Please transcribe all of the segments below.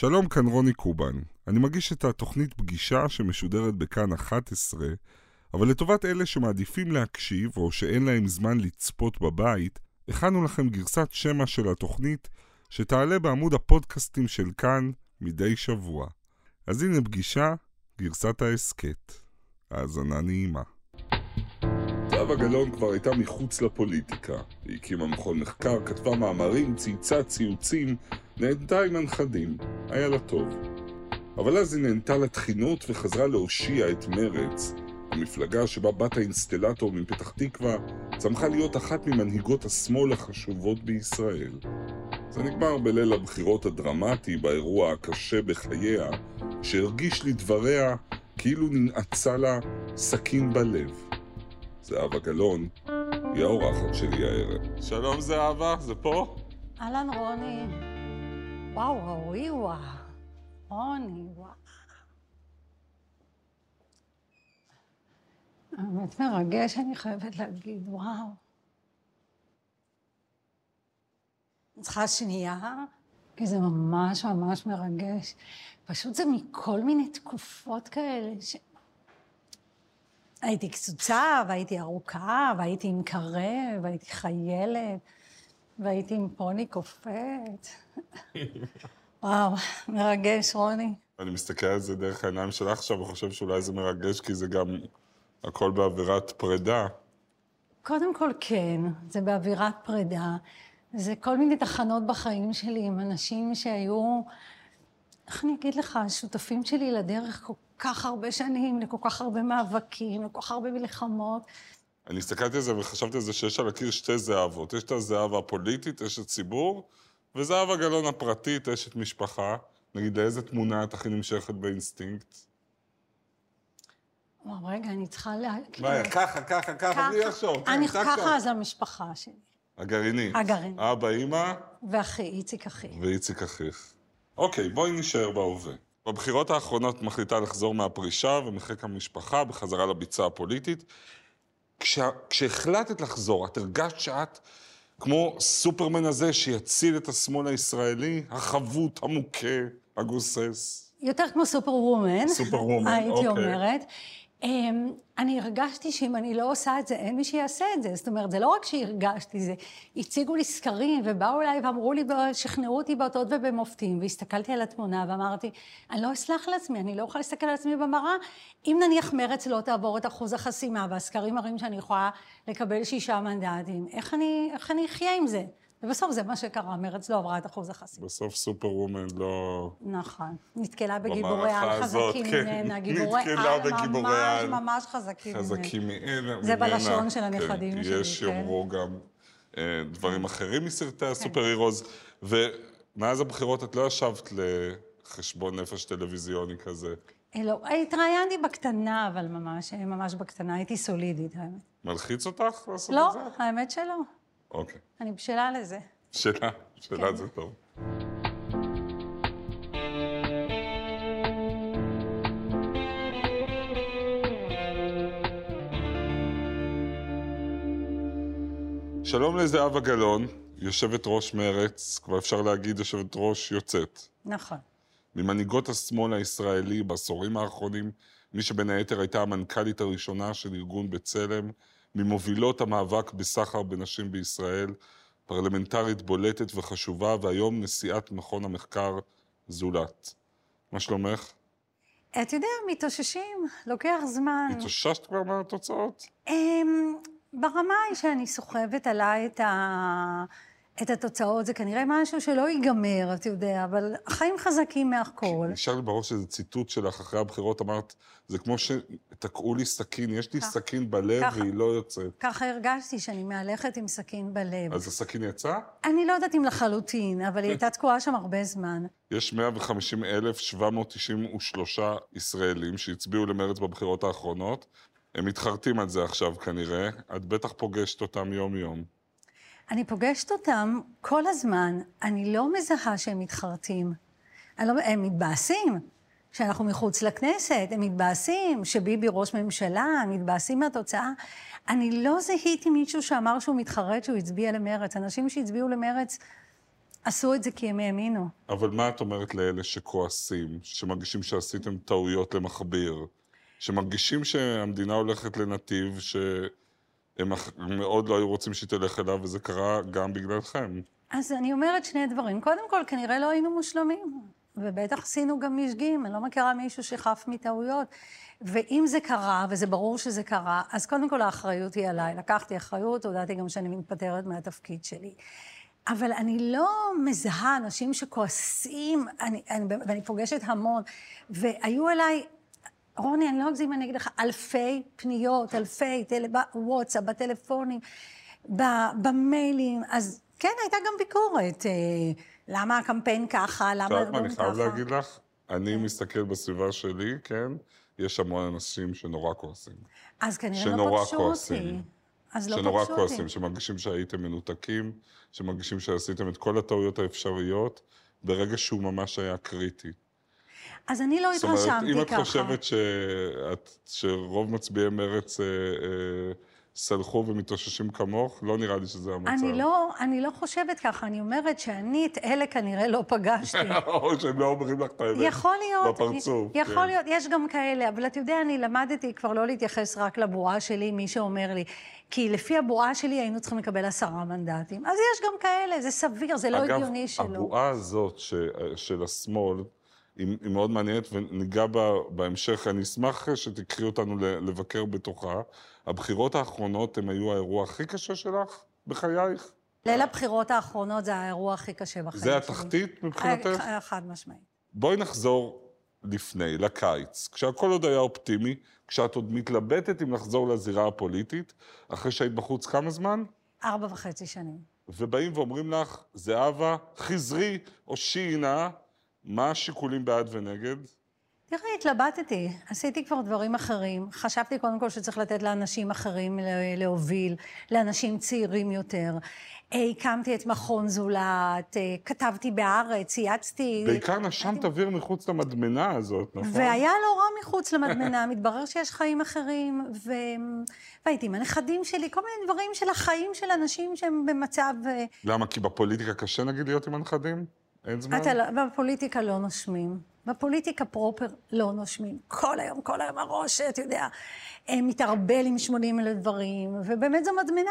שלום, כאן רוני קובן. אני מגיש את התוכנית פגישה שמשודרת בכאן 11, אבל לטובת אלה שמעדיפים להקשיב או שאין להם זמן לצפות בבית, הכנו לכם גרסת שמע של התוכנית שתעלה בעמוד הפודקאסטים של כאן מדי שבוע. אז הנה פגישה, גרסת העסקת. האזנה נעימה. זהבה גלון כבר הייתה מחוץ לפוליטיקה. היא הקימה מכון מחקר, כתבה מאמרים, צייצה ציוצים, נהנתה עם הנכדים. היה לה טוב. אבל אז היא נהנתה לתחינות וחזרה להושיע את מרץ. המפלגה שבה בת האינסטלטור מפתח תקווה צמחה להיות אחת ממנהיגות השמאל החשובות בישראל. זה נגמר בליל הבחירות הדרמטי, באירוע הקשה בחייה, שהרגיש לדבריה כאילו ננעצה לה סכין בלב. זהבה גלאון היא האורחת שלי הערב. שלום זהבה, זה פה? אהלן רוני. וואו, רוני, וואו. רוני, וואו. באמת מרגש, אני חייבת להגיד, וואו. צריכה שנייה, כי זה ממש ממש מרגש. פשוט זה מכל מיני תקופות כאלה ש... הייתי קצוצה, והייתי ארוכה, והייתי עם קרב, והייתי חיילת, והייתי עם פוני קופט. וואו, מרגש, רוני. אני מסתכל על זה דרך העיניים שלך עכשיו, וחושב שאולי זה מרגש, כי זה גם הכל באווירת פרידה. קודם כל כן, זה באווירת פרידה. זה כל מיני תחנות בחיים שלי עם אנשים שהיו, איך אני אגיד לך, השותפים שלי לדרך כל כך הרבה שנים, לכל כך הרבה מאבקים, לכל כך הרבה מלחמות. אני הסתכלתי על זה וחשבתי על זה שיש על הקיר שתי זהבות. יש את הזהבה הפוליטית, אשת ציבור, וזהבה גלאון הפרטית, אשת משפחה. נגיד, לאיזה תמונה את הכי נמשכת באינסטינקט? וואו, רגע, אני צריכה לה... ביי, ככה, בלי לחשוב. אני ככה, אז המשפחה שלי. הגרעינית. הגרעינית. אבא, אמא. ואחי, איציק אחי. ואיציק אחיך. אוקיי, בואי נשאר בהווה. בבחירות האחרונות מחליטה לחזור מהפרישה ומחק המשפחה בחזרה לביצה הפוליטית. כשהחלטת לחזור, את הרגשת שאת כמו סופרמן הזה שיציל את השמאל הישראלי, החבוט, המוכה, הגוסס. יותר כמו סופרוומן. סופרוומן, אוקיי. הייתי אומרת. אני הרגשתי שאם אני לא עושה את זה, אין מי שיעשה את זה. זאת אומרת, זה לא רק שהרגשתי זה. הציגו לי סקרים ובאו אליי ואמרו לי, שכנעו אותי באותות ובמופתים, והסתכלתי על התמונה ואמרתי, אני לא אסלח לעצמי, אני לא אוכל להסתכל על עצמי במראה, אם נניח מרץ לא תעבור את אחוז החסימה, והסקרים מראים שאני יכולה לקבל 6 מנדטים. איך אני אחיה עם זה? ובסוף זה מה שקרה, מרץ לא עברה את אחוז החסימה. בסוף סופרוומן לא... נכון, נתקלה בגיבורי על חזקים ממנה, גיבורי על ממש חזקים ממנה. חזקים ממנה. זה בלשון של הנכדים שלי. יש שיאמרו גם דברים אחרים מסרטי הסופר הירוז, ומאז הבחירות את לא ישבת לחשבון נפש טלוויזיוני כזה. לא, התראיינתי בקטנה, אבל ממש בקטנה, הייתי סולידית, האמת. מלחיץ אותך לעשות את זה? לא, האמת שלא. אוקיי. אני בשאלה לזה. שאלה זה טוב. שלום לזהבה גלאון, יושבת ראש מרץ, כבר אפשר להגיד יושבת ראש יוצאת. נכון. ממנהיגות השמאל הישראלי בעשורים האחרונים, מי שבין היתר הייתה המנכ"לית הראשונה של ארגון בצלם, ממובילות המאבק בסחר בנשים בישראל, פרלמנטרית בולטת וחשובה, והיום נשיאת מכון המחקר זולת. מה שלומך? אתה יודע, מתאוששים, לוקח זמן. התאוששת כבר מהתוצאות? ברמה היא שאני סוחבת עליי את התוצאות, זה כנראה משהו שלא ייגמר, אתה יודע, אבל החיים חזקים מהכל. נשאר לי בראש איזה ציטוט שלך אחרי הבחירות, אמרת, זה כמו שתקעו לי סכין, יש לי סכין בלב והיא לא יוצאת. ככה הרגשתי שאני מהלכת עם סכין בלב. אז הסכין יצא? אני לא יודעת אם לחלוטין, אבל היא הייתה תקועה שם הרבה זמן. יש 150,793 ישראלים שהצביעו למרץ בבחירות האחרונות, הם מתחרטים על זה עכשיו כנראה, את בטח פוגשת אותם יום-יום. אני פוגשת אותם כל הזמן, אני לא מזהה שהם מתחרטים. הם מתבאסים שאנחנו מחוץ לכנסת, הם מתבאסים שביבי ראש ממשלה, הם מתבאסים מהתוצאה. אני לא זהיתי מישהו שאמר שהוא מתחרט, שהוא הצביע למרץ. אנשים שהצביעו למרץ עשו את זה כי הם האמינו. אבל מה את אומרת לאלה שכועסים, שמרגישים שעשיתם טעויות למחביר, שמרגישים שהמדינה הולכת לנתיב שהם מאוד לא היו רוצים שתלך אליו, וזה קרה גם בגללכם? אז אני אומרת שני דברים. קודם כל, כנראה לא היינו מושלמים, ובטח עשינו גם משגים, אני לא מכירה מישהו שחף מטעויות. ואם זה קרה, וזה ברור שזה קרה, אז קודם כל האחריות היא עליי. לקחתי אחריות, הודעתי גם שאני מתפטרת מהתפקיד שלי. אבל אני לא מזהה אנשים שכועסים, ואני פוגשת המון, והיו אליי, רוני, אני לא אגזים, אני אגיד לך, אלפי פניות, אלפי, בוואטסאפ, בטלפונים, במיילים, אז כן, הייתה גם ביקורת, למה הקמפיין ככה, למה ארגון ככה. אני חייב להגיד לך, אני מסתכל בסביבה שלי, כן, יש המון אנשים שנורא כועסים. אז כנראה לא פגשו אותי. שנורא כועסים, שמרגישים שהייתם מנותקים, שמרגישים שעשיתם את כל הטעויות האפשריות, ברגע שהוא ממש היה קריטי. אז אני לא התרשמתי ככה. זאת אומרת, אם את חושבת שרוב מצביעי מרץ סלחו ומתרוששים כמוך, לא נראה לי שזה המצב. אני לא חושבת ככה, אני אומרת שאני את אלה כנראה לא פגשתי. או שהם לא אומרים לך את האמת. יכול להיות. בפרצוף. יכול להיות, יש גם כאלה, אבל אתה יודע, אני למדתי כבר לא להתייחס רק לבועה שלי, מי שאומר לי, כי לפי הבועה שלי היינו צריכים לקבל 10 מנדטים. אז יש גם כאלה, זה סביר, זה לא הגיוני שלו. אגב, הבועה הזאת של השמאל, היא מאוד מעניינת, וניגע בהמשך. אני אשמח שתקחי אותנו לבקר בתוכה. הבחירות האחרונות הן היו האירוע הכי קשה שלך בחייך? ליל הבחירות האחרונות זה האירוע הכי קשה בחיים שלי. זה התחתית מבחינתך? חד משמעית. בואי נחזור לפני, לקיץ, כשהכל עוד היה אופטימי, כשאת עוד מתלבטת אם לחזור לזירה הפוליטית, אחרי שהיית בחוץ כמה זמן? 4.5 שנים. ובאים ואומרים לך, זהבה, חזרי או שינה, מה השיקולים בעד ונגד? תראה, התלבטתי, עשיתי כבר דברים אחרים, חשבתי קודם כל שצריך לתת לאנשים אחרים להוביל, לאנשים צעירים יותר, הקמתי את מכון זולת, כתבתי בארץ, צייצתי... בעיקר נשמת אוויר מחוץ למדמנה הזאת, נכון? והיה לא רע מחוץ למדמנה, מתברר שיש חיים אחרים, והייתי עם הנכדים שלי, כל מיני דברים של החיים של אנשים שהם במצב... למה? כי בפוליטיקה קשה נגיד להיות עם הנכדים? אין זמן? בפוליטיקה לא נושמים. בפוליטיקה פרופר לא נושמים. כל היום הראש, אתה יודע, מתערבל עם 80,000 דברים, ובאמת זו מדמנה.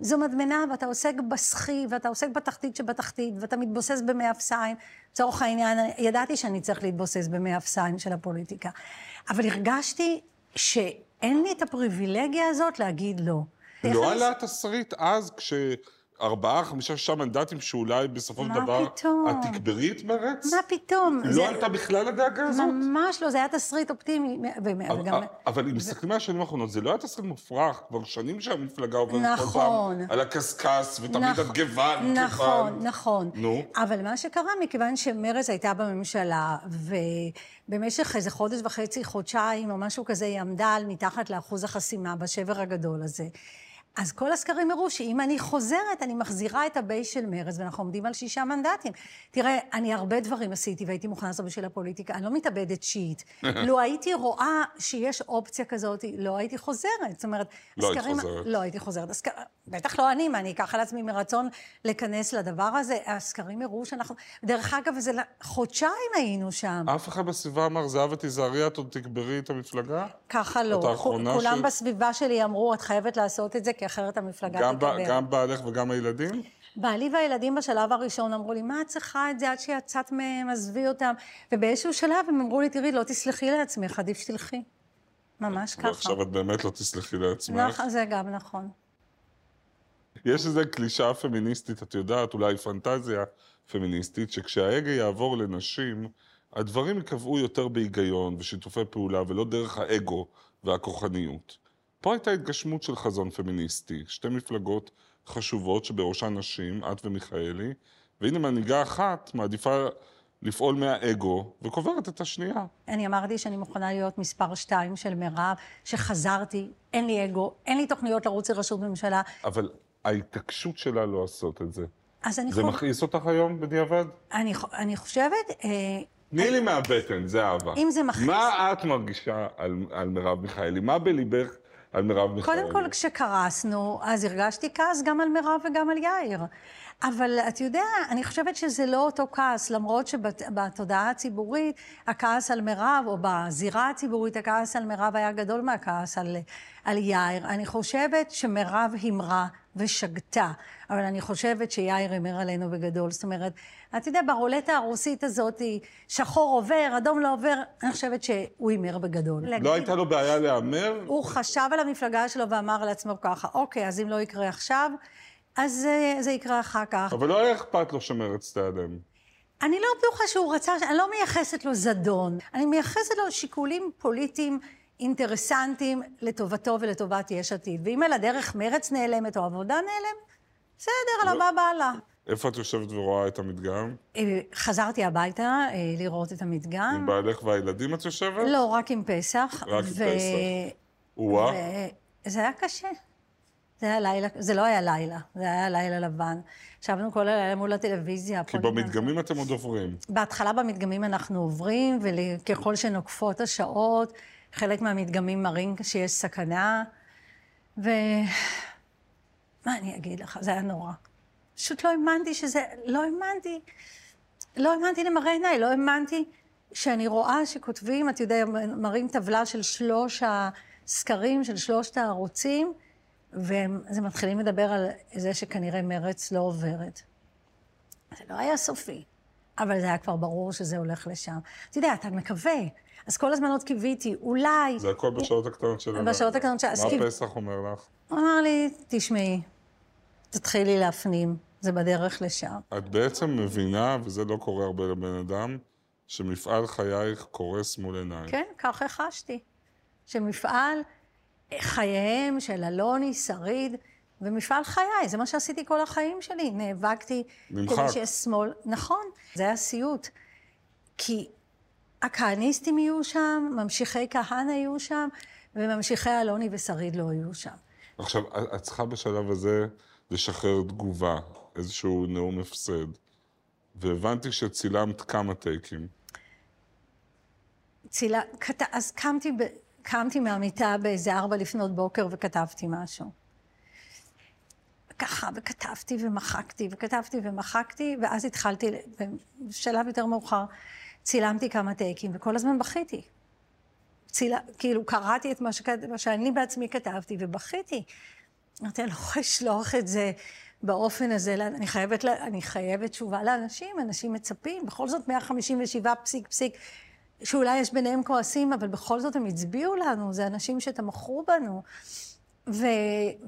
זו מדמנה, ואתה עוסק בסחי, ואתה עוסק בתחתית שבתחתית, ואתה מתבוסס במאפסיים. צורך העניין, ידעתי שאני צריך להתבוסס במאפסיים של הפוליטיקה. אבל הרגשתי שאין לי את הפריבילגיה הזאת להגיד לא. לא עלה התסריט אז, 4-5 מנדטים שאולי בסופו של דבר... מה פתאום? את תקברי את מרץ? מה פתאום? לא הייתה בכלל הדאגה הזאת? ממש לא, זה היה תסריט אופטימי. אבל אם מסתכלים מהשנים האחרונות, זה לא היה תסריט מופרך, כבר שנים שהמפלגה עוברת כל פעם על הקסקס, ותמיד את גוון. נכון. אבל מה שקרה, מכיוון שמרץ הייתה בממשלה, ובמשך איזה 1.5 חודשיים, או משהו כזה, היא עמדה על מתחת לאחוז החסימה בשבר הגדול הזה. אז כל הסקרים הראו שאם אני חוזרת, אני מחזירה את הבייס של מרץ, ואנחנו עומדים על 6 מנדטים. תראה, אני הרבה דברים עשיתי, והייתי מוכנה לעשות בשביל הפוליטיקה, אני לא מתאבדת שיט. לא הייתי רואה שיש אופציה כזאת, לא הייתי חוזרת. זאת אומרת, הסקרים... לא הייתי חוזרת. בטח לא אני, מה, אני אקח על עצמי מרצון לכנס לדבר הזה. הסקרים הראו שאנחנו... דרך אגב, זה חודשיים היינו שם. אף אחד בסביבה אמר, זהבה, תיזהרי, את עוד תגברי את המפלגה? ככה לא. כולם בסביבה שלי אמרו, את חייבת לעשות את זה, כי אחרת המפלגה תתקבל. גם בעלך וגם הילדים? בעלי והילדים בשלב הראשון אמרו לי, מה את צריכה את זה עד שיצאת מהם, עזבי אותם. ובאיזשהו שלב הם אמרו לי, תראי, לא תסלחי לעצמך, עדיף שתלכי. ממש ככה. ועכשיו את באמת לא תסלחי לעצמך. זה גם נכון. יש איזו קלישה פמיניסטית, את יודעת, אולי פנטזיה פמיניסטית, שכשההגה יעבור לנשים, הדברים יקבעו יותר בהיגיון ושיתופי פעולה, ולא דרך האגו והכוחניות. פה הייתה התגשמות של חזון פמיניסטי, שתי מפלגות חשובות שבראשן נשים, את ומיכאלי, והנה מנהיגה אחת מעדיפה לפעול מהאגו, וקוברת את השנייה. אני אמרתי שאני מוכנה להיות מספר 2 של מירב, שחזרתי, אין לי אגו, אין לי תוכניות לרוץ לראשות ממשלה. אבל ההתעקשות שלה לא לעשות את זה. זה מכעיס אותך היום בדיעבד? אני חושבת... תני לי מהבטן, זהבה. אם זה מכעיס... מה את מרגישה על מירב מיכאלי? מה בליבך? על מירב מיכאלי. קודם כל, כשקרסנו, אז הרגשתי כעס גם על מירב וגם על יאיר. אבל את יודע, אני חושבת שזה לא אותו כעס, למרות שבתודעה הציבורית, הכעס על מירב, או בזירה הציבורית, הכעס על מירב היה גדול מהכעס על יאיר. אני חושבת שמירב המרה ושגתה, אבל אני חושבת שיאיר המר עלינו בגדול. זאת אומרת, את יודע, ברולטה הרוסית הזאת, שחור עובר, אדום לא עובר, אני חושבת שהוא המר בגדול. לא הייתה לו בעיה להמר? הוא חשב על המפלגה שלו ואמר לעצמו ככה, אוקיי, אז אם לא יקרה עכשיו, אז זה יקרה אחר כך. אבל לא היה אכפת לו שמרץ תיעלם. אני לא בטוחה שהוא רצה, אני לא מייחסת לו זדון. אני מייחסת לו שיקולים פוליטיים אינטרסנטיים לטובתו ולטובת יש עתיד. ואם אלה דרך מרץ נעלמת או עבודה נעלמת, בסדר, על הבא בעלה. איפה את יושבת ורואה את המדגם? חזרתי הביתה לראות את המדגם. עם בעלך והילדים את יושבת? לא, רק עם פסח. רק עם פסח. וואה. זה היה קשה. זה לא היה לילה, זה היה לילה לבן. שבנו כל הלילה מול הטלוויזיה. כי במדגמים אתם עוד עוברים. בהתחלה במדגמים אנחנו עוברים, וככל שנוקפות השעות, חלק מהמדגמים מראים שיש סכנה. מה אני אגיד לך? זה היה נורא. פשוט לא האמנתי שזה... לא האמנתי למראה עיניי, לא האמנתי שאני רואה שכותבים, את יודע, מראים טבלה של 3 הסקרים, של 3 הערוצים, והם מתחילים לדבר על זה שכנראה מרץ לא עוברת. זה לא היה סופי, אבל זה היה כבר ברור שזה הולך לשם. אתה יודע, אתה מקווה. אז כל הזמן עוד קיוויתי, אולי... זה הכל בשעות הקטנות שלנו. בשעות הקטנות שלנו. מה פסח אומר לך? הוא אמר לי, תשמעי, תתחילי להפנים, זה בדרך לשם. את בעצם מבינה, וזה לא קורה הרבה לבן אדם, שמפעל חייך קורס מול עיניים. כן, כך החשתי. שמפעל... חייהם של אלוני, שריד, ומפעל חיי, זה מה שעשיתי כל החיים שלי, נאבקתי כדי שיש שמאל, נכון, זה היה סיוט, כי הכהניסטים יהיו שם, ממשיכי כהנה יהיו שם, וממשיכי אלוני ושריד לא יהיו שם. עכשיו, את צריכה בשלב הזה לשחרר תגובה, איזשהו נאום הפסד, והבנתי שצילמת כמה טייקים. אז קמתי מהמיטה באיזה 4:00 לפנות בוקר וכתבתי משהו. ככה, וכתבתי ומחקתי, ואז התחלתי, בשלב יותר מאוחר, צילמתי כמה טייקים, וכל הזמן בכיתי. כאילו, קראתי את מה שאני בעצמי כתבתי, ובכיתי. אמרתי, אני לא יכולה לשלוח את זה באופן הזה, אני חייבת תשובה לאנשים, אנשים מצפים, בכל זאת 157 פסיק, שאולי יש ביניהם כועסים, אבל בכל זאת הם הצביעו לנו, זה אנשים שתמכרו בנו.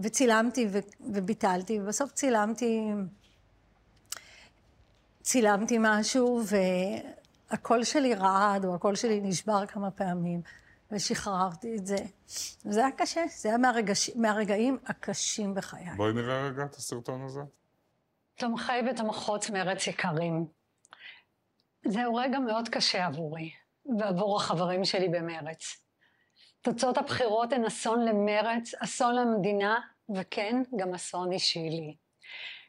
וצילמתי וביטלתי, ובסוף צילמתי משהו, והקול שלי רעד, או הקול שלי נשבר כמה פעמים, ושחררתי את זה. וזה היה קשה, זה היה מהרגעים הקשים בחיי. בואי נראה רגע את הסרטון הזה. תומכי ותומכות מרץ יקרים. זהו רגע מאוד קשה עבורי. ועבור החברים שלי במרץ. תוצאות הבחירות הן אסון למרץ, אסון למדינה, וכן, גם אסון אישי לי.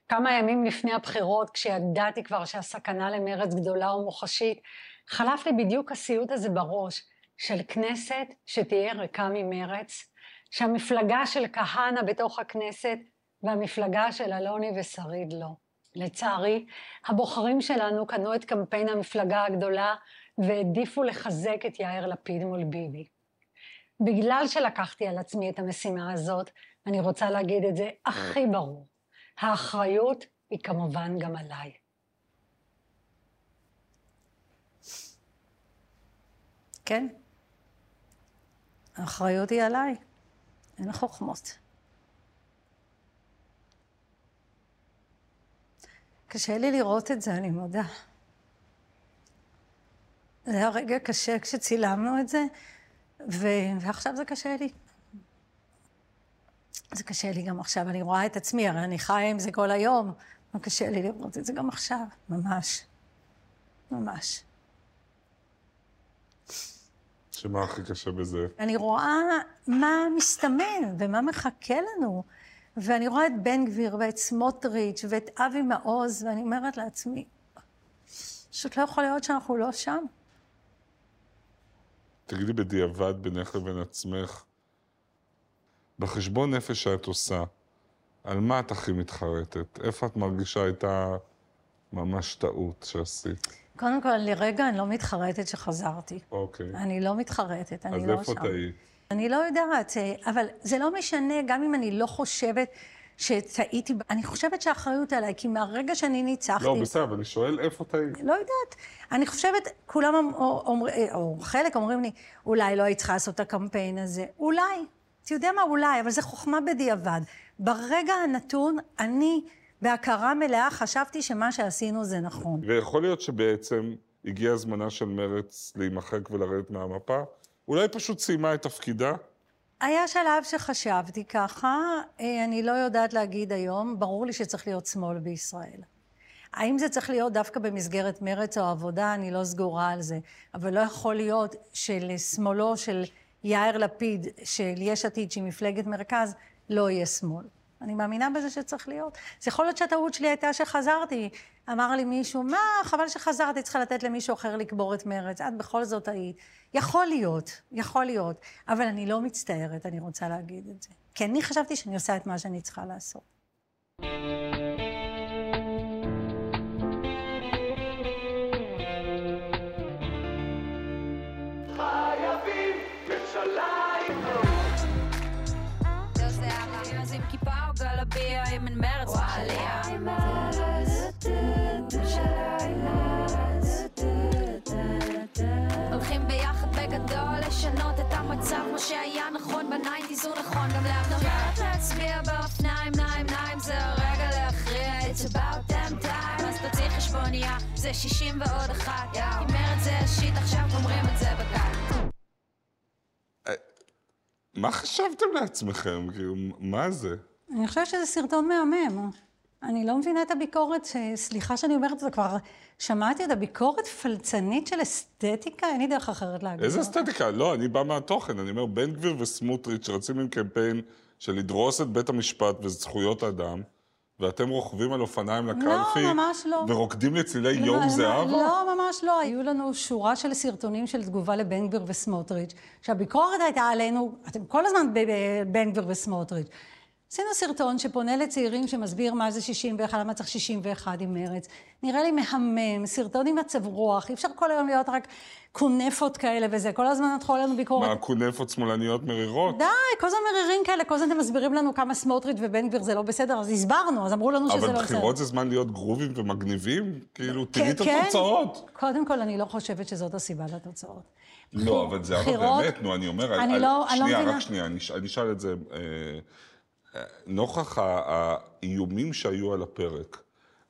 כמה ימים לפני הבחירות, כשידעתי כבר שהסכנה למרץ גדולה ומוחשית, חלף לי בדיוק הסיוט הזה בראש, של כנסת שתהיה ריקה ממרץ, שהמפלגה של כהנה בתוך הכנסת, והמפלגה של אלוני ושריד לא. לצערי, הבוחרים שלנו קנו את קמפיין המפלגה הגדולה, והעדיפו לחזק את יאיר לפיד מול ביבי. בגלל שלקחתי על עצמי את המשימה הזאת, אני רוצה להגיד את זה הכי ברור. האחריות היא כמובן גם עליי. כן. האחריות היא עליי. אין חוכמות. קשה לי לראות את זה, אני מודה. זה היה רגע קשה כשצילמנו את זה, ועכשיו זה קשה לי. זה קשה לי גם עכשיו, אני רואה את עצמי, הרי אני חיה עם זה כל היום, וקשה לי לראות את זה גם עכשיו, ממש. ממש. שמה הכי קשה בזה? אני רואה מה מסתמן ומה מחכה לנו, ואני רואה את בן גביר ואת סמוטריץ' ואת אבי מעוז, ואני אומרת לעצמי, פשוט לא יכול להיות שאנחנו לא שם. תגידי בדיעבד בינך לבין עצמך, בחשבון נפש שאת עושה, על מה את הכי מתחרטת? איפה את מרגישה הייתה ממש טעות שעשית? קודם כל, לרגע אני לא מתחרטת שחזרתי. אוקיי. אני לא מתחרטת, אני לא שם. אז איפה תהיית? אני לא יודעת, אבל זה לא משנה, גם אם אני לא חושבת שטעיתי, אני חושבת שהאחריות עליי, כי מהרגע שאני ניצחתי... לא, בסדר, אבל אני שואל איפה טעיתי. לא יודעת. אני חושבת, כולם אומרים, או חלק אומרים לי, אולי לא היית צריכה לעשות את הקמפיין הזה. אולי. אתה יודע מה, אולי, אבל זה חוכמה בדיעבד. ברגע הנתון, אני בהכרה מלאה חשבתי שמה שעשינו זה נכון. ויכול להיות שבעצם הגיעה הזמנה של מרץ להימחק ולרדת מהמפה? אולי פשוט סיימה את תפקידה? היה שלב שחשבתי ככה, אני לא יודעת להגיד היום, ברור לי שצריך להיות שמאל בישראל. האם זה צריך להיות דווקא במסגרת מרץ או עבודה, אני לא סגורה על זה. אבל לא יכול להיות שלשמאלו של יאיר לפיד, של יש עתיד, שהיא מפלגת מרכז, לא יהיה שמאל. אני מאמינה בזה שצריך להיות. זה יכול להיות שהטעות שלי הייתה שחזרתי. אמר לי מישהו, מה, חבל שחזרתי, צריכה לתת למישהו אחר לקבור את מרץ. את בכל זאת היית. יכול להיות, יכול להיות. אבל אני לא מצטערת, אני רוצה להגיד את זה. כי אני חשבתי שאני עושה את מה שאני צריכה לעשות. שהיה נכון בניינטיז הוא נכון גם להפנות להצביע באופניים ניים זה הרגע להכריע it's about damn time אז תוציא חשבוניה זה 60 ועוד אחת אם מרץ זה השיט עכשיו אומרים את זה בקל מה חשבתם לעצמכם? מה זה? אני חושבת שזה סרטון מהמם אני לא מבינה את הביקורת, סליחה שאני אומרת, זה כבר שמעתי את הביקורת פלצנית של אסתטיקה, אין לי דרך אחרת להגיד. איזה אסתטיקה? לא, אני בא מהתוכן, אני אומר, בן גביר וסמוטריץ' רצים עם קמפיין של לדרוס את בית המשפט וזכויות אדם, ואתם רוכבים על אופניים לקלפי, לא, ממש לא. ורוקדים לצילי לא, יום זהב? לא, לא, ממש לא. היו לנו שורה של סרטונים של תגובה לבן גביר וסמוטריץ', שהביקורת הייתה עלינו, אתם כל הזמן בן גביר וסמוטריץ'. עשינו סרטון שפונה לצעירים שמסביר מה זה 61, למה צריך 61 עם מרץ. נראה לי מהמם, סרטון עם מצב רוח, אי אפשר כל היום להיות רק קונפות כאלה וזה, כל הזמן נתחו לנו ביקורת. מה, קונפות שמאלניות מרירות? די, כל הזמן מרירים כאלה, כל הזמן אתם מסבירים לנו כמה סמוטריץ' ובן גביר זה לא בסדר, אז הסברנו, אז אמרו לנו שזה לא בסדר. אבל בחירות זה זמן להיות גרובים ומגניבים? כאילו, תראי את התוצאות. קודם כל, אני לא חושבת שזאת הסיבה לתוצאות. לא, אבל זה באמת, נו, אני אומר, שנייה, רק שנייה, אני אשאל את זה. נוכח האיומים שהיו על הפרק,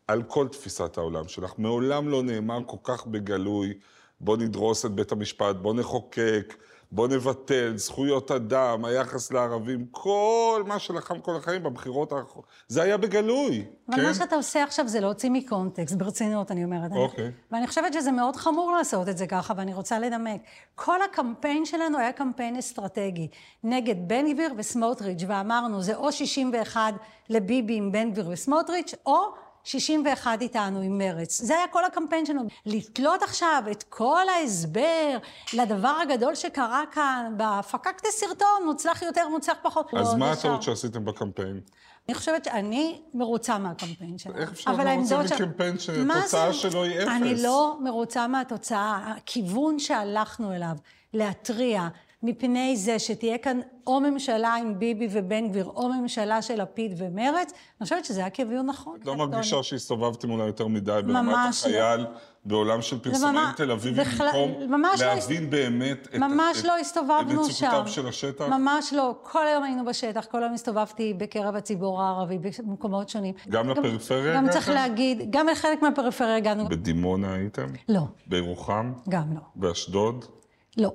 על כל תפיסת העולם שלך, מעולם לא נאמר כל כך בגלוי, בוא נדרוס את בית המשפט, בוא נחוקק, בוא נבטל, זכויות אדם, היחס לערבים, כל מה שלחם כל החיים בבחירות האחרונות. זה היה בגלוי, אבל כן? אבל מה שאתה עושה עכשיו זה להוציא מקונטקסט, ברצינות אני אומרת. אוקיי. ואני חושבת שזה מאוד חמור לעשות את זה ככה, ואני רוצה לדמק. כל הקמפיין שלנו היה קמפיין אסטרטגי, נגד בן גביר וסמוטריץ', ואמרנו, זה או 61 לביבי עם בן גביר וסמוטריץ', או 61 איתנו עם מרץ. זה היה כל הקמפיין שלנו. לתלות עכשיו את כל ההסבר לדבר הגדול שקרה כאן, בהפקה כדי סרטון, מוצלח יותר, מוצלח פחות. אז מה הטעות שעשיתם בקמפיין? אני חושבת שאני מרוצה מהקמפיין שלנו. איך אפשר מרוצה מקמפיין שהתוצאה שלו היא אפס? אני לא מרוצה מהתוצאה. הכיוון שהלכנו אליו, להתריע, מפני זה שתהיה כאן או ממשלה עם ביבי ובן גביר, או ממשלה של לפיד ומרץ, אני חושבת שזה היה כיוון נכון. את לא מרגישה שהסתובבתם אולי יותר מדי ברמת החייל, בעולם של פרסומים תל אביב, במקום להבין באמת את מצוקותיו של השטח? ממש לא, כל היום היינו בשטח, כל היום הסתובבתי בקרב הציבור הערבי, במקומות שונים. גם לפריפריה? גם צריך להגיד, גם לחלק מהפריפריה הגענו. בדימונה הייתם? לא. בירוחם? גם לא. באשדוד? לא.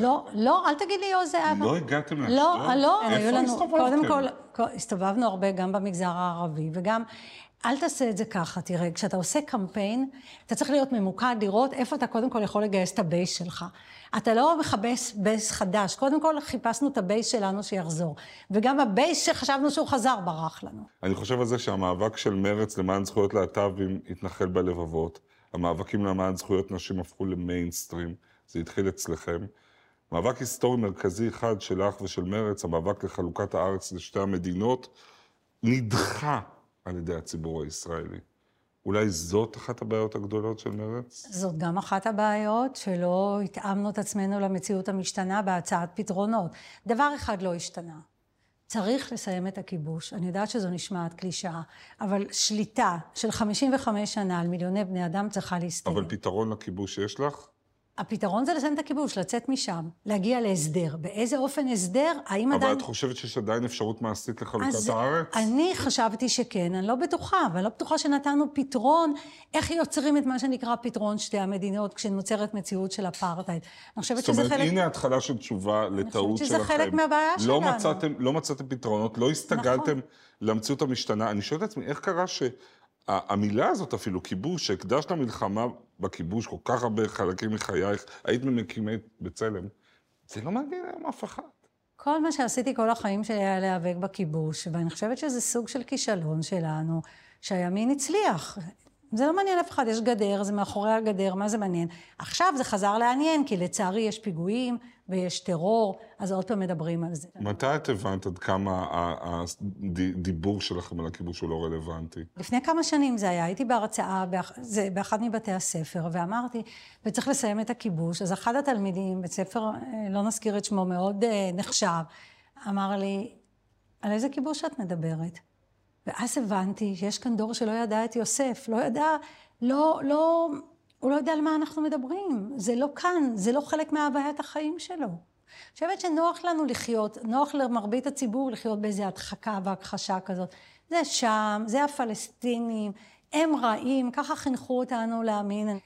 לא, לא, אל תגיד לי יוזע. לא הגעתם לשדוד? לא, לא, היו לנו, קודם כל, הסתובבנו הרבה גם במגזר הערבי, וגם, אל תעשה את זה ככה, תראה, כשאתה עושה קמפיין, אתה צריך להיות ממוקד, לראות איפה אתה קודם כל יכול לגייס את הבייס שלך. אתה לא מחפש בייס חדש, קודם כל חיפשנו את הבייס שלנו שיחזור, וגם הבייס שחשבנו שהוא חזר ברח לנו. אני חושב על זה שהמאבק של מרץ למען זכויות להט"בים התנחל בלבבות, המאבקים למען זכויות נשים הפכו למיינסטרים. זה התחיל אצלכם. מאבק היסטורי מרכזי אחד שלך ושל מרץ, המאבק לחלוקת הארץ לשתי המדינות, נדחה על ידי הציבור הישראלי. אולי זאת אחת הבעיות הגדולות של מרץ? זאת גם אחת הבעיות שלא התאמנו את עצמנו למציאות המשתנה בהצעת פתרונות. דבר אחד לא השתנה. צריך לסיים את הכיבוש. אני יודעת שזו נשמעת קלישאה, אבל שליטה של 55 שנה על מיליוני בני אדם צריכה להסתיים. אבל פתרון לכיבוש יש לך? הפתרון זה לסיים את הכיבוש, לצאת משם, להגיע להסדר. באיזה אופן הסדר? האם עדיין... אבל את חושבת שיש עדיין אפשרות מעשית לחלוקת הארץ? אני חשבתי שכן, אני לא בטוחה, אבל לא בטוחה שנתנו פתרון, איך יוצרים את מה שנקרא פתרון שתי המדינות, כשנוצרת מציאות של אפרטהייד. אני חושבת שזה חלק... זאת אומרת, הנה התחלה של תשובה לטעות שלכם. אני חושבת שזה חלק מהבעיה שלנו. לא מצאתם פתרונות, לא הסתגלתם למציאות המשתנה. אני שואלת עצמי, איך קרה ש... המילה הזאת אפילו, כיבוש, שהקדש למלחמה בכיבוש, כל כך הרבה חלקים מחייך, היית ממקימי בצלם, זה לא מגיע להם אף אחד. כל מה שעשיתי כל החיים שלי היה להיאבק בכיבוש, ואני חושבת שזה סוג של כישלון שלנו, שהימין הצליח. זה לא מעניין אף אחד, יש גדר, זה מאחורי הגדר, מה זה מעניין? עכשיו זה חזר לעניין, כי לצערי יש פיגועים ויש טרור, אז עוד פעם מדברים על זה. מתי את הבנת עד כמה הדיבור שלכם על הכיבוש הוא לא רלוונטי? לפני כמה שנים זה היה, הייתי בהרצאה באחד מבתי הספר, ואמרתי, וצריך לסיים את הכיבוש, אז אחד התלמידים, בית ספר, לא נזכיר את שמו, מאוד נחשב, אמר לי, על איזה כיבוש את מדברת? ואז הבנתי שיש כאן דור שלא ידע את יוסף, הוא לא יודע על מה אנחנו מדברים. זה לא כאן, זה לא חלק מהוויית החיים שלו. אני חושבת שנוח לנו לחיות, נוח למרבית הציבור לחיות באיזו הדחקה והכחשה כזאת. זה שם, זה הפלסטינים, הם רעים, ככה חינכו אותנו להאמין.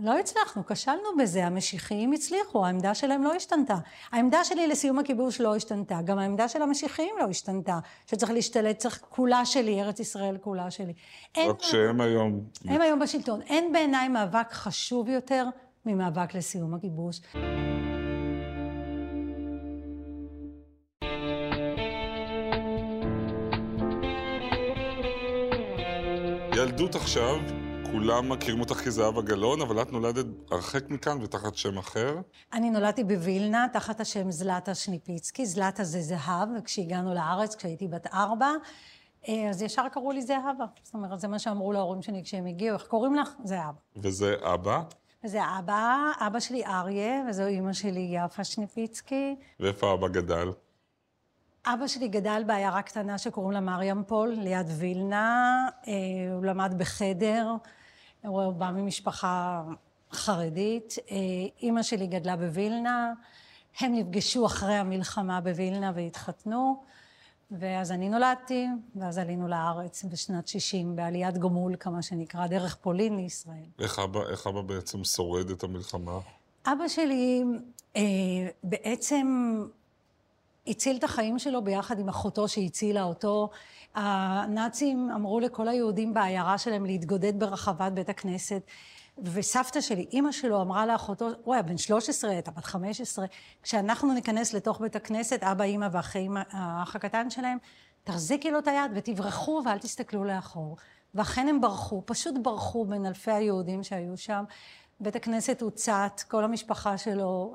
לא הצלחנו, כשלנו בזה, המשיחיים הצליחו, העמדה שלהם לא השתנתה. העמדה שלי לסיום הכיבוש לא השתנתה, גם העמדה של המשיחיים לא השתנתה, שצריך להשתלט, צריך כולה שלי, ארץ ישראל כולה שלי. רק שהם היום... הם היום בשלטון. אין בעיניי מאבק חשוב יותר ממאבק לסיום הכיבוש. ילדות עכשיו... כולם מכירים אותך כזהבה גלאון, אבל את נולדת הרחק מכאן ותחת שם אחר. אני נולדתי בווילנה תחת השם זלטה שניפיצקי. זלטה זה זהב, וכשהגענו לארץ, כשהייתי בת 4, אז ישר קראו לי זהבה. זאת אומרת, זה מה שאמרו להורים שלי כשהם הגיעו. איך קוראים לך? זהבה. וזה אבא? וזה אבא, אבא שלי אריה, וזו אימא שלי יפה שניפיצקי. ואיפה אבא גדל? אבא שלי גדל בעיירה קטנה שקוראים לה מריאם פול, ליד וילנה. הוא למד בחדר, הוא בא ממשפחה חרדית. אימא שלי גדלה בווילנה, הם נפגשו אחרי המלחמה בווילנה והתחתנו, ואז אני נולדתי, ואז עלינו לארץ בשנת 60, בעליית גומולקה, מה שנקרא, דרך פולין לישראל. איך אבא בעצם שורד את המלחמה? אבא שלי בעצם... הציל את החיים שלו ביחד עם אחותו שהצילה אותו. הנאצים אמרו לכל היהודים בעיירה שלהם להתגודד ברחבת בית הכנסת, וסבתא שלי, אימא שלו, אמרה לאחותו, הוא היה בן 13, הייתה בת 15, כשאנחנו ניכנס לתוך בית הכנסת, אבא, אימא והאח הקטן שלהם, תחזיקי לו את היד ותברחו ואל תסתכלו לאחור. ואכן הם ברחו, פשוט ברחו בין אלפי היהודים שהיו שם. בית הכנסת הוצאת, כל המשפחה שלו...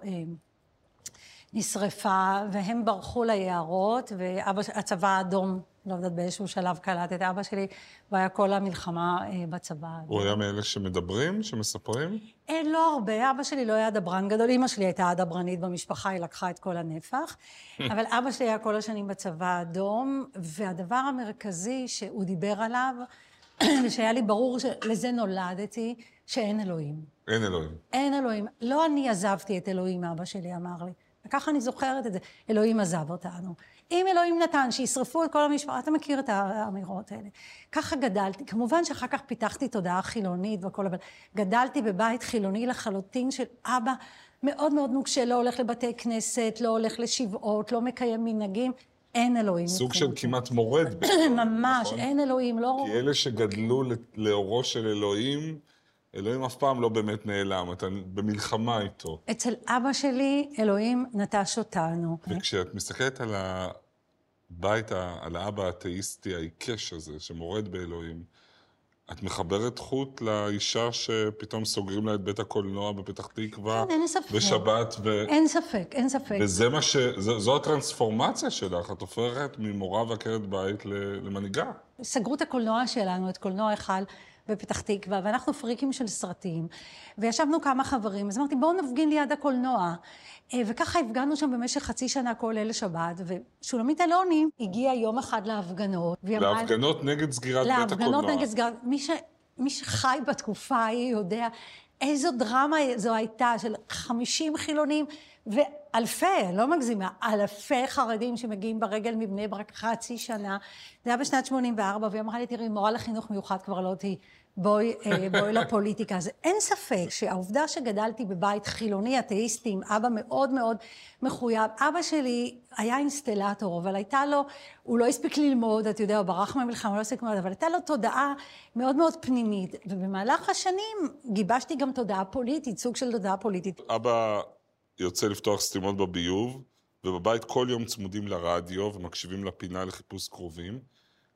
נשרפה, והם ברחו ליערות, והצבא האדום, לא יודעת באיזשהו שלב, קלט את אבא שלי, והיה כל המלחמה בצבא. הוא היה מאלה שמדברים, שמספרים? לא הרבה, אבא שלי לא היה דברן גדול, אמא שלי הייתה הדברנית במשפחה, היא לקחה את כל הנפח, אבל אבא שלי היה כל השנים בצבא האדום, והדבר המרכזי שהוא דיבר עליו, שהיה לי ברור שלזה נולדתי, שאין אלוהים. אין אלוהים. אין אלוהים. לא אני עזבתי את אלוהים, אבא שלי אמר לי. וככה אני זוכרת את זה, אלוהים עזב אותנו. אם אלוהים נתן, שישרפו את כל המשפחה, אתה מכיר את האמירות האלה. ככה גדלתי, כמובן שאחר כך פיתחתי תודעה חילונית וכל, אבל גדלתי בבית חילוני לחלוטין של אבא מאוד מאוד נוקשה, לא הולך לבתי כנסת, לא הולך לשבעות, לא מקיים מנהגים, אין אלוהים. סוג של כמעט מורד. ממש, אין אלוהים, לא... כי אלה שגדלו לאורו של אלוהים, אלוהים אף פעם לא באמת נעלם, אתה במלחמה איתו. אצל אבא שלי, אלוהים נטש אותנו. וכשאת מסתכלת על הבית, על האבא האתאיסטי, העיקש הזה, שמורד באלוהים, את מחברת חוט לאישה שפתאום סוגרים לה את בית הקולנוע בפתח תקווה בשבת ו... אין ספק, אין ספק. וזה מה ש... זו הטרנספורמציה שלך, את הופכת ממורה ועקרת בית למנהיגה. סגרו את הקולנוע שלנו, את קולנוע היכל בפתח תקווה, ואנחנו פריקים של סרטים, וישבנו כמה חברים, אז אמרתי, בואו נפגין ליד הקולנוע. וככה הפגענו שם במשך חצי שנה כל ליל שבת, ושולמית אלוני הגיעה יום אחד להפגנות. להפגנות נגד סגירת בית הקולנוע. להפגנות נגד סגירת... מי שחי בתקופה ההיא יודע איזו דרמה זו הייתה, של 50 חילונים, ואלפי, לא מגזימה, אלפי חרדים שמגיעים ברגל מבני ברק חצי שנה. זה היה בשנת 84, והיא אמרה לי, תראי, מורה לחינוך מיוחד כבר לא תהי. בואי לפוליטיקה. אז אין ספק שהעובדה שגדלתי בבית חילוני, אתאיסטי, עם אבא מאוד מאוד מחויב. אבא שלי היה אינסטלטור, אבל הייתה לו, הוא לא הספיק ללמוד, אתה יודע, הוא ברח מהמלחמה, לא הספיק מאוד, אבל הייתה לו תודעה מאוד מאוד פנימית. ובמהלך השנים גיבשתי גם תודעה פוליטית, סוג של תודעה פוליטית. אבא יוצא לפתוח סתימות בביוב, ובבית כל יום צמודים לרדיו ומקשיבים לפינה לחיפוש קרובים.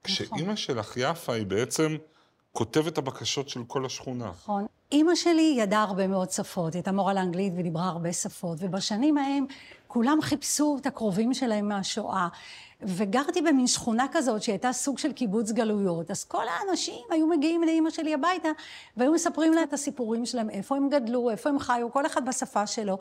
כשאימא שלך יפה היא בעצם כותבת את הבקשות של כל השכונה. נכון. אמא שלי ידעה הרבה מאוד שפות, היא הייתה מורה לאנגלית ודיברה הרבה שפות, ובשנים ההם כולם חיפשו את הקרובים שלהם מהשואה, וגרתי במין שכונה כזאת שהייתה סוג של קיבוץ גלויות, אז כל האנשים היו מגיעים לאמא שלי הביתה, והיו מספרים לה את הסיפורים שלהם, איפה הם גדלו, איפה הם חיו, כל אחד בשפה שלו,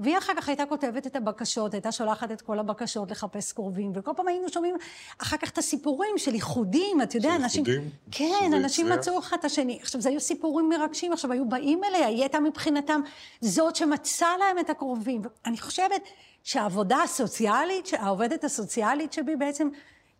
והיא אחר כך הייתה כותבת את הבקשות, הייתה שולחת את כל הבקשות לחפש קרובים, וכל פעם היינו שומעים אחר כך את הסיפורים של ייחודים, אתה יודע, אנשים... כן, אנשים מצאו אחד את השני. עכשיו, זה היו סיפורים מרגשים, עכשיו היו באים אליה, היא הייתה מבחינתם זאת שמצאה להם את הקרובים. אני חושבת שהעבודה הסוציאלית, העובדת הסוציאלית שבי בעצם,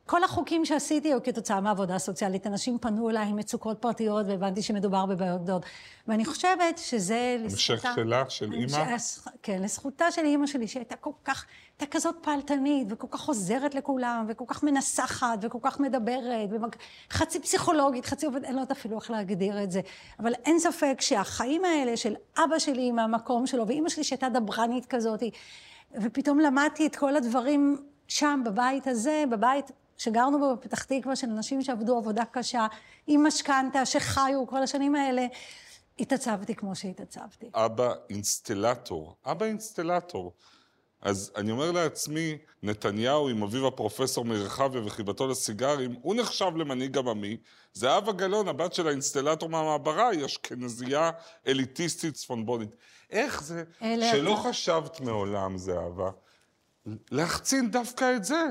כל החוקים שעשיתי היו כתוצאה מהעבודה הסוציאלית, אנשים פנו אליי עם מצוקות פרטיות, והבנתי שמדובר בבעיות גדולות. ואני חושבת שזה... המשך שלך, של אימא? כן, לזכותה של אימא שלי, שהייתה כל כך, הייתה כזאת פעלתנית, וכל כך עוזרת לכולם, וכל כך מנסחת, וכל כך מדברת, חצי פסיכולוגית, חצי עובד, אין עוד אפילו איך להגדיר את זה. אבל אין ספק שהחיים האלה של אבא שלי מהמקום שלו, ואימא שלי שהייתה דברנית כזאת, ופתאום למדתי את כל הדברים שם, בבית הזה, בבית שגרנו בו בפתח תקווה, של אנשים שעבדו עבודה קשה, עם משכנתה, שחיו כל השנים האלה, התעצבתי כמו שהתעצבתי. אבא אינסטלטור, אבא אינסטלטור. אז אני אומר לעצמי, נתניהו עם אביו הפרופסור מרחביה וחיבתו לסיגרים, הוא נחשב למנהיג עממי, זהבה גלון, הבת של האינסטלטור מהמעברה, היא אשכנזייה אליטיסטית צפונבונית. איך זה שלא חשבת מעולם, זהבה, להחצין דווקא את זה?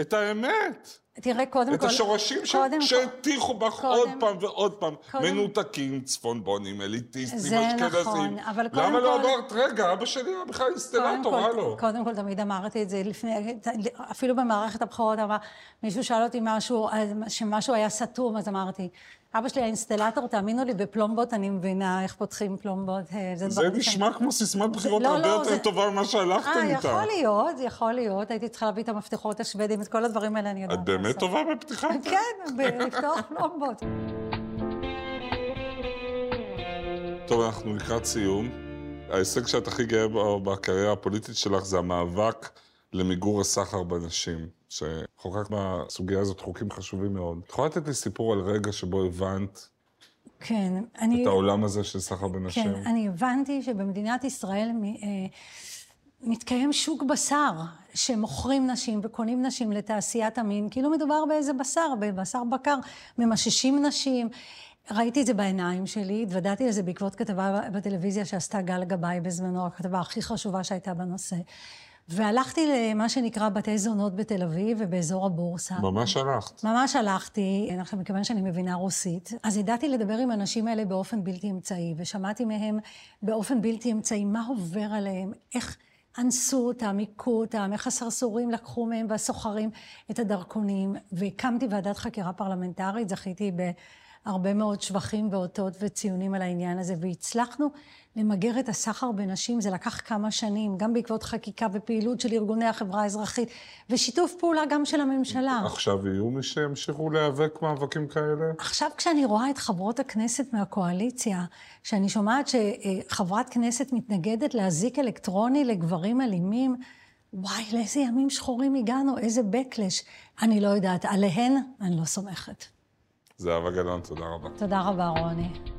את האמת. תראה, קודם כל... את השורשים שהטיחו בך עוד פעם ועוד פעם. מנותקים, צפונבונים, אליטיסטים, אשכנזים. זה נכון, אבל קודם כל... למה לא אמרת, רגע, אבא שלי היה בכלל אינסטלטור, הלו. קודם כל, תמיד אמרתי את זה לפני... אפילו במערכת הבחירות, מישהו שאל אותי משהו, שמשהו היה סתום, אז אמרתי, אבא שלי היה אינסטלטור, תאמינו לי, בפלומבות אני מבינה איך פותחים פלומבות. זה נשמע כמו סיסמת בחירות הרבה יותר טובה ממה שהלכתם איתה. יכול להיות, יכול להיות. הייתי צריכה להביא את המפתחות השוודים, את כל הדברים האלה אני יודעת. את באמת טובה בפתיחה? כן, בפתוח פלומבות. טוב, אנחנו לקראת סיום. ההישג שאת הכי גאה בקריירה הפוליטית שלך זה המאבק למיגור הסחר בנשים. שחוקק בסוגיה הזאת חוקים חשובים מאוד. יכולה לתת לי סיפור על רגע שבו הבנת את העולם הזה של סחר בנשים? כן, אני הבנתי שבמדינת ישראל מתקיים שוק בשר, שמוכרים נשים וקונים נשים לתעשיית המין, כאילו מדובר באיזה בשר, בבשר בקר, ממששים נשים. ראיתי את זה בעיניים שלי, התוודעתי לזה בעקבות כתבה בטלוויזיה שעשתה גל גבי בזמנו, הכתבה הכי חשובה שהייתה בנושא. והלכתי למה שנקרא בתי זונות בתל אביב ובאזור הבורסה. ממש הלכת. ממש הלכתי, מכיוון שאני מבינה רוסית, אז ידעתי לדבר עם אנשים האלה באופן בלתי אמצעי, ושמעתי מהם באופן בלתי אמצעי מה עובר עליהם, איך אנסו אותם, עיקו אותם, איך הסרסורים לקחו מהם והסוחרים את הדרכונים, והקמתי ועדת חקירה פרלמנטרית, זכיתי בהרבה מאוד שבחים ואותות וציונים על העניין הזה, והצלחנו למגר את הסחר בנשים, זה לקח כמה שנים, גם בעקבות חקיקה ופעילות של ארגוני החברה האזרחית, ושיתוף פעולה גם של הממשלה. עכשיו יהיו מי שהמשיכו להיאבק מאבקים כאלה? עכשיו כשאני רואה את חברות הכנסת מהקואליציה, שאני שומעת שחברת כנסת מתנגדת להזיק אלקטרוני לגברים אלימים, וואי, לאיזה ימים שחורים הגענו, איזה בקלש. אני לא יודעת, עליהן אני לא סומכת. זהבה גלאון, תודה רבה. תודה רבה, רוני.